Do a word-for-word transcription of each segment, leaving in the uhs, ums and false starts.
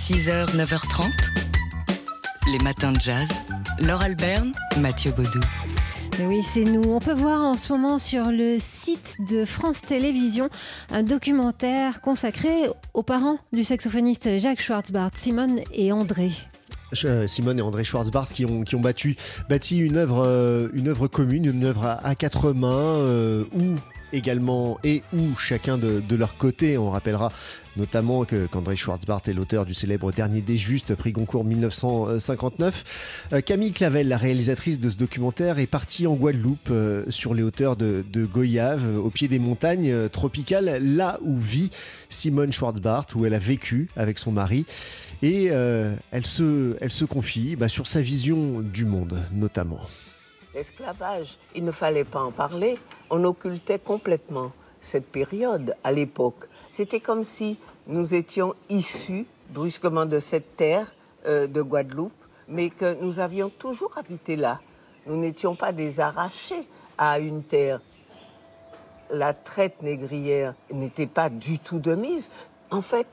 six heures, neuf heures trente, les matins de jazz, Laure Alberne, Mathieu Baudou. Oui, c'est nous. On peut voir en ce moment sur le site de France Télévisions un documentaire consacré aux parents du saxophoniste Jacques Schwartzbart, Simone et André. Simone et André Schwarz-Bart qui ont, qui ont battu, bâti une œuvre, une œuvre commune, une œuvre à, à quatre mains euh, où également et où chacun de, de leur côté. On rappellera notamment que, qu'André Schwarz-Bart est l'auteur du célèbre Dernier des Justes, prix Goncourt mille neuf cent cinquante-neuf. Euh, Camille Clavel, la réalisatrice de ce documentaire, est partie en Guadeloupe, euh, sur les hauteurs de, de Goyave, au pied des montagnes euh, tropicales, là où vit Simone Schwarz-Bart, où elle a vécu avec son mari. Et euh, elle, se, elle se confie bah, sur sa vision du monde, notamment. L'esclavage, il ne fallait pas en parler. On occultait complètement cette période à l'époque. C'était comme si nous étions issus brusquement de cette terre euh, de Guadeloupe, mais que nous avions toujours habité là. Nous n'étions pas des arrachés à une terre. La traite négrière n'était pas du tout de mise. En fait,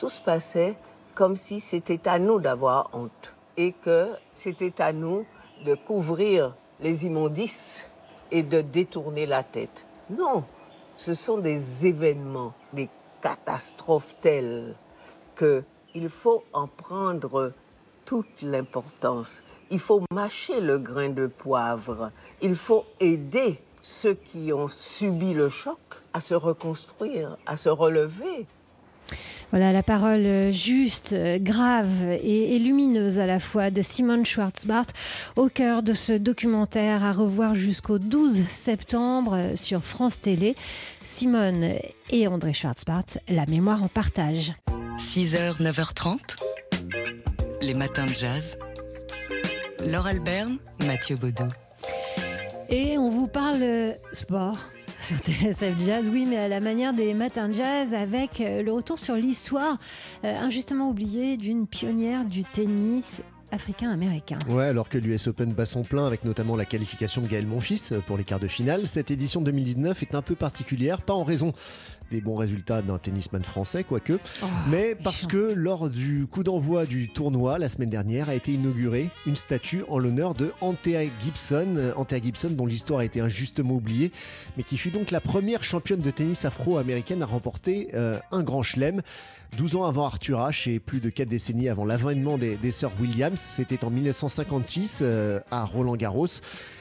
tout se passait comme si c'était à nous d'avoir honte et que c'était à nous de couvrir les immondices et de détourner la tête. Non, ce sont des événements, des catastrophes telles qu'il faut en prendre toute l'importance. Il faut mâcher le grain de poivre. Il faut aider ceux qui ont subi le choc à se reconstruire, à se relever. Voilà la parole juste, grave et lumineuse à la fois de Simone Schwarz-Bart au cœur de ce documentaire à revoir jusqu'au douze septembre sur France Télé. Simone et André Schwarz-Bart, la mémoire en partage. six heures, neuf heures trente, les matins de jazz. Laure Alberne, Mathieu Baudou. Et on vous parle sport sur T S F Jazz, oui, mais à la manière des matins de jazz, avec le retour sur l'histoire euh, injustement oubliée d'une pionnière du tennis africain-américain. Ouais, alors que l'U S Open bat son plein avec notamment la qualification de Gaël Monfils pour les quarts de finale, cette édition deux mille dix-neuf est un peu particulière, pas en raison des bons résultats d'un tennisman français, quoique, oh, mais parce méchant. que lors du coup d'envoi du tournoi, la semaine dernière, a été inaugurée une statue en l'honneur de Althea Gibson, Althea Gibson dont l'histoire a été injustement oubliée, mais qui fut donc la première championne de tennis afro-américaine à remporter euh, un grand chelem, douze ans avant Arthur Ashe et plus de quatre décennies avant l'avènement des, des sœurs Williams. C'était en mille neuf cent cinquante-six euh, à Roland-Garros.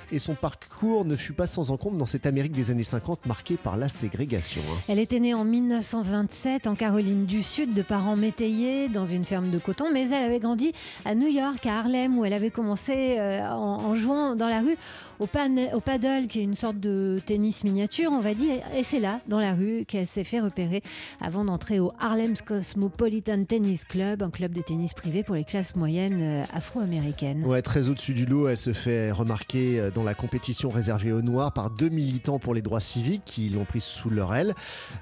Et son parcours ne fut pas sans encombre dans cette Amérique des années cinquante marquée par la ségrégation. Elle était née en dix-neuf cent vingt-sept en Caroline du Sud de parents métayers dans une ferme de coton, mais elle avait grandi à New York, à Harlem, où elle avait commencé en, en jouant dans la rue au, pan, au paddle, qui est une sorte de tennis miniature, on va dire. Et c'est là, dans la rue, qu'elle s'est fait repérer avant d'entrer au Harlem Cosmopolitan Tennis Club, un club de tennis privé pour les classes moyennes afro-américaines. Ouais, très au-dessus du lot, elle se fait remarquer dans la compétition réservée aux Noirs par deux militants pour les droits civiques qui l'ont prise sous leur aile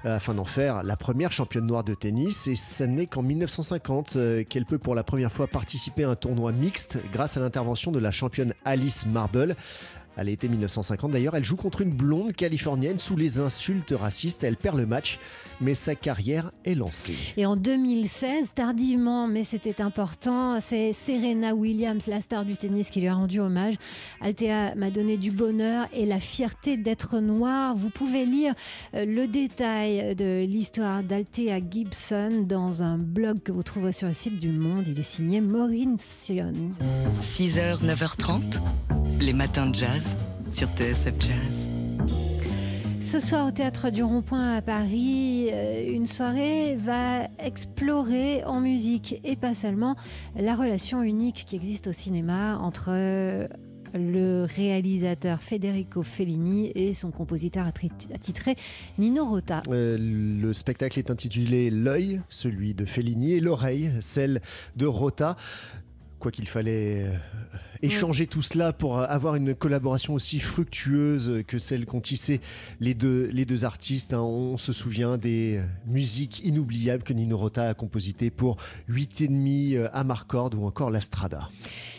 euh, afin d'en faire la première championne noire de tennis. Et ça n'est qu'en mille neuf cent cinquante euh, qu'elle peut pour la première fois participer à un tournoi mixte grâce à l'intervention de la championne Alice Marble. À l'été mille neuf cent cinquante d'ailleurs, elle joue contre une blonde californienne sous les insultes racistes. Elle perd le match, mais sa carrière est lancée. Et en deux mille seize, tardivement, mais c'était important, c'est Serena Williams, la star du tennis, qui lui a rendu hommage. Althea m'a donné du bonheur et la fierté d'être noire. Vous pouvez lire le détail de l'histoire d'Althea Gibson dans un blog que vous trouverez sur le site du Monde. Il est signé Maureen Sion. six heures, neuf heures trente, les matins de jazz sur T S F Jazz. Ce soir au Théâtre du Rond-Point à Paris, une soirée va explorer en musique et pas seulement la relation unique qui existe au cinéma entre le réalisateur Federico Fellini et son compositeur attitré Nino Rota. Euh, le spectacle est intitulé L'œil, celui de Fellini, et l'oreille, celle de Rota. Quoi qu'il fallait échanger ouais. tout cela pour avoir une collaboration aussi fructueuse que celle qu'ont tissée les deux, les deux artistes. On se souvient des musiques inoubliables que Nino Rota a compositées pour huit et demi à Marcord ou encore La Strada.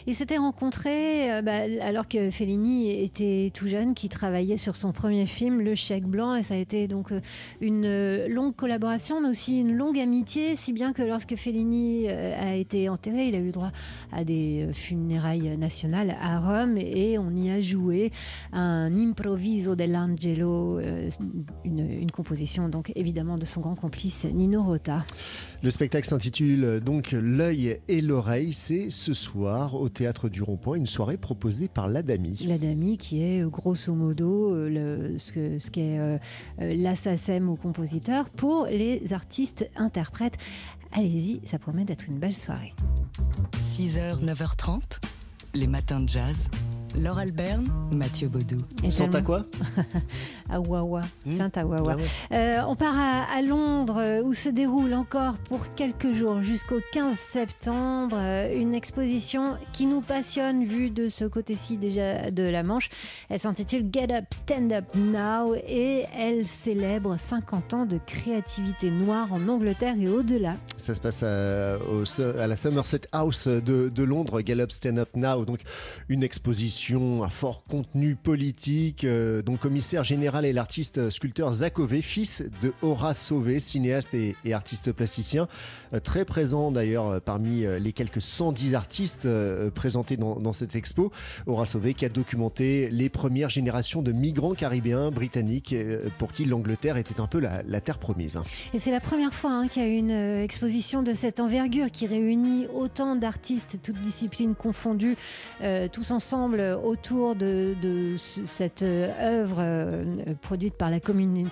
Ils s'étaient rencontrés euh, bah, alors que Fellini était tout jeune, qui travaillait sur son premier film, Le Chèque Blanc, et ça a été donc une longue collaboration, mais aussi une longue amitié, si bien que lorsque Fellini a été enterré, il a eu droit à des funérailles nationales à Rome, et on y a joué un Improviso dell'Angelo, une, une composition donc évidemment de son grand complice Nino Rota. Le spectacle s'intitule donc L'œil et l'oreille, c'est ce soir au Théâtre du Rond-Point, une soirée proposée par l'Adami. L'Adami qui est grosso modo le, ce qu'est ce qu'est euh, l'Assasem aux compositeurs pour les artistes interprètes. Allez-y, ça promet d'être une belle soirée. six heures, neuf heures trente, les matins de jazz. Laure Alberne, Mathieu Baudou. On sent à quoi? À Wawa, mmh. Saint à Wawa. Ah ouais. euh, on part à, à Londres où se déroule encore pour quelques jours jusqu'au quinze septembre une exposition qui nous passionne vue de ce côté-ci déjà de la Manche. Elle s'intitule Get Up, Stand Up Now et elle célèbre cinquante ans de créativité noire en Angleterre et au-delà. Ça se passe à, au, à la Somerset House de, de Londres, Get Up, Stand Up Now, donc une exposition à fort contenu politique, euh, dont commissaire général est l'artiste sculpteur Zach Ové, fils de Horace Ové, cinéaste et, et artiste plasticien, euh, très présent d'ailleurs parmi les quelques cent dix artistes euh, présentés dans, dans cette expo. Horace Ové qui a documenté les premières générations de migrants caribéens britanniques euh, pour qui l'Angleterre était un peu la, la terre promise. Et c'est la première fois hein, qu'il y a une exposition de cette envergure qui réunit autant d'artistes, toutes disciplines confondues, euh, tous ensemble autour de, de cette œuvre euh, produite par la commune,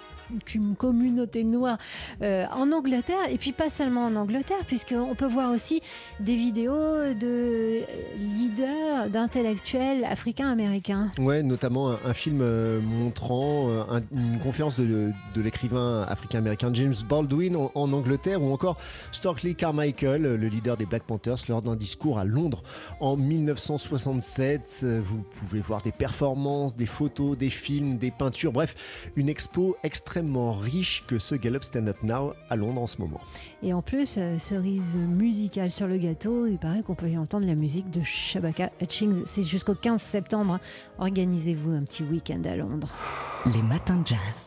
communauté noire euh, en Angleterre, et puis pas seulement en Angleterre, puisqu'on peut voir aussi des vidéos de leaders, d'intellectuels africains-américains. Ouais, notamment un, un film montrant un, une conférence de, de l'écrivain africain-américain James Baldwin en, en Angleterre, ou encore Stokely Carmichael, le leader des Black Panthers, lors d'un discours à Londres en mille neuf cent soixante-sept. Vous pouvez voir des performances, des photos, des films, des peintures, bref, une expo extrêmement riche que ce Get Up Stand Up Now à Londres en ce moment. Et en plus, cerise musicale sur le gâteau, il paraît qu'on peut y entendre la musique de Shabaka Hutchings. C'est jusqu'au quinze septembre. Organisez-vous un petit week-end à Londres. Les matins de jazz.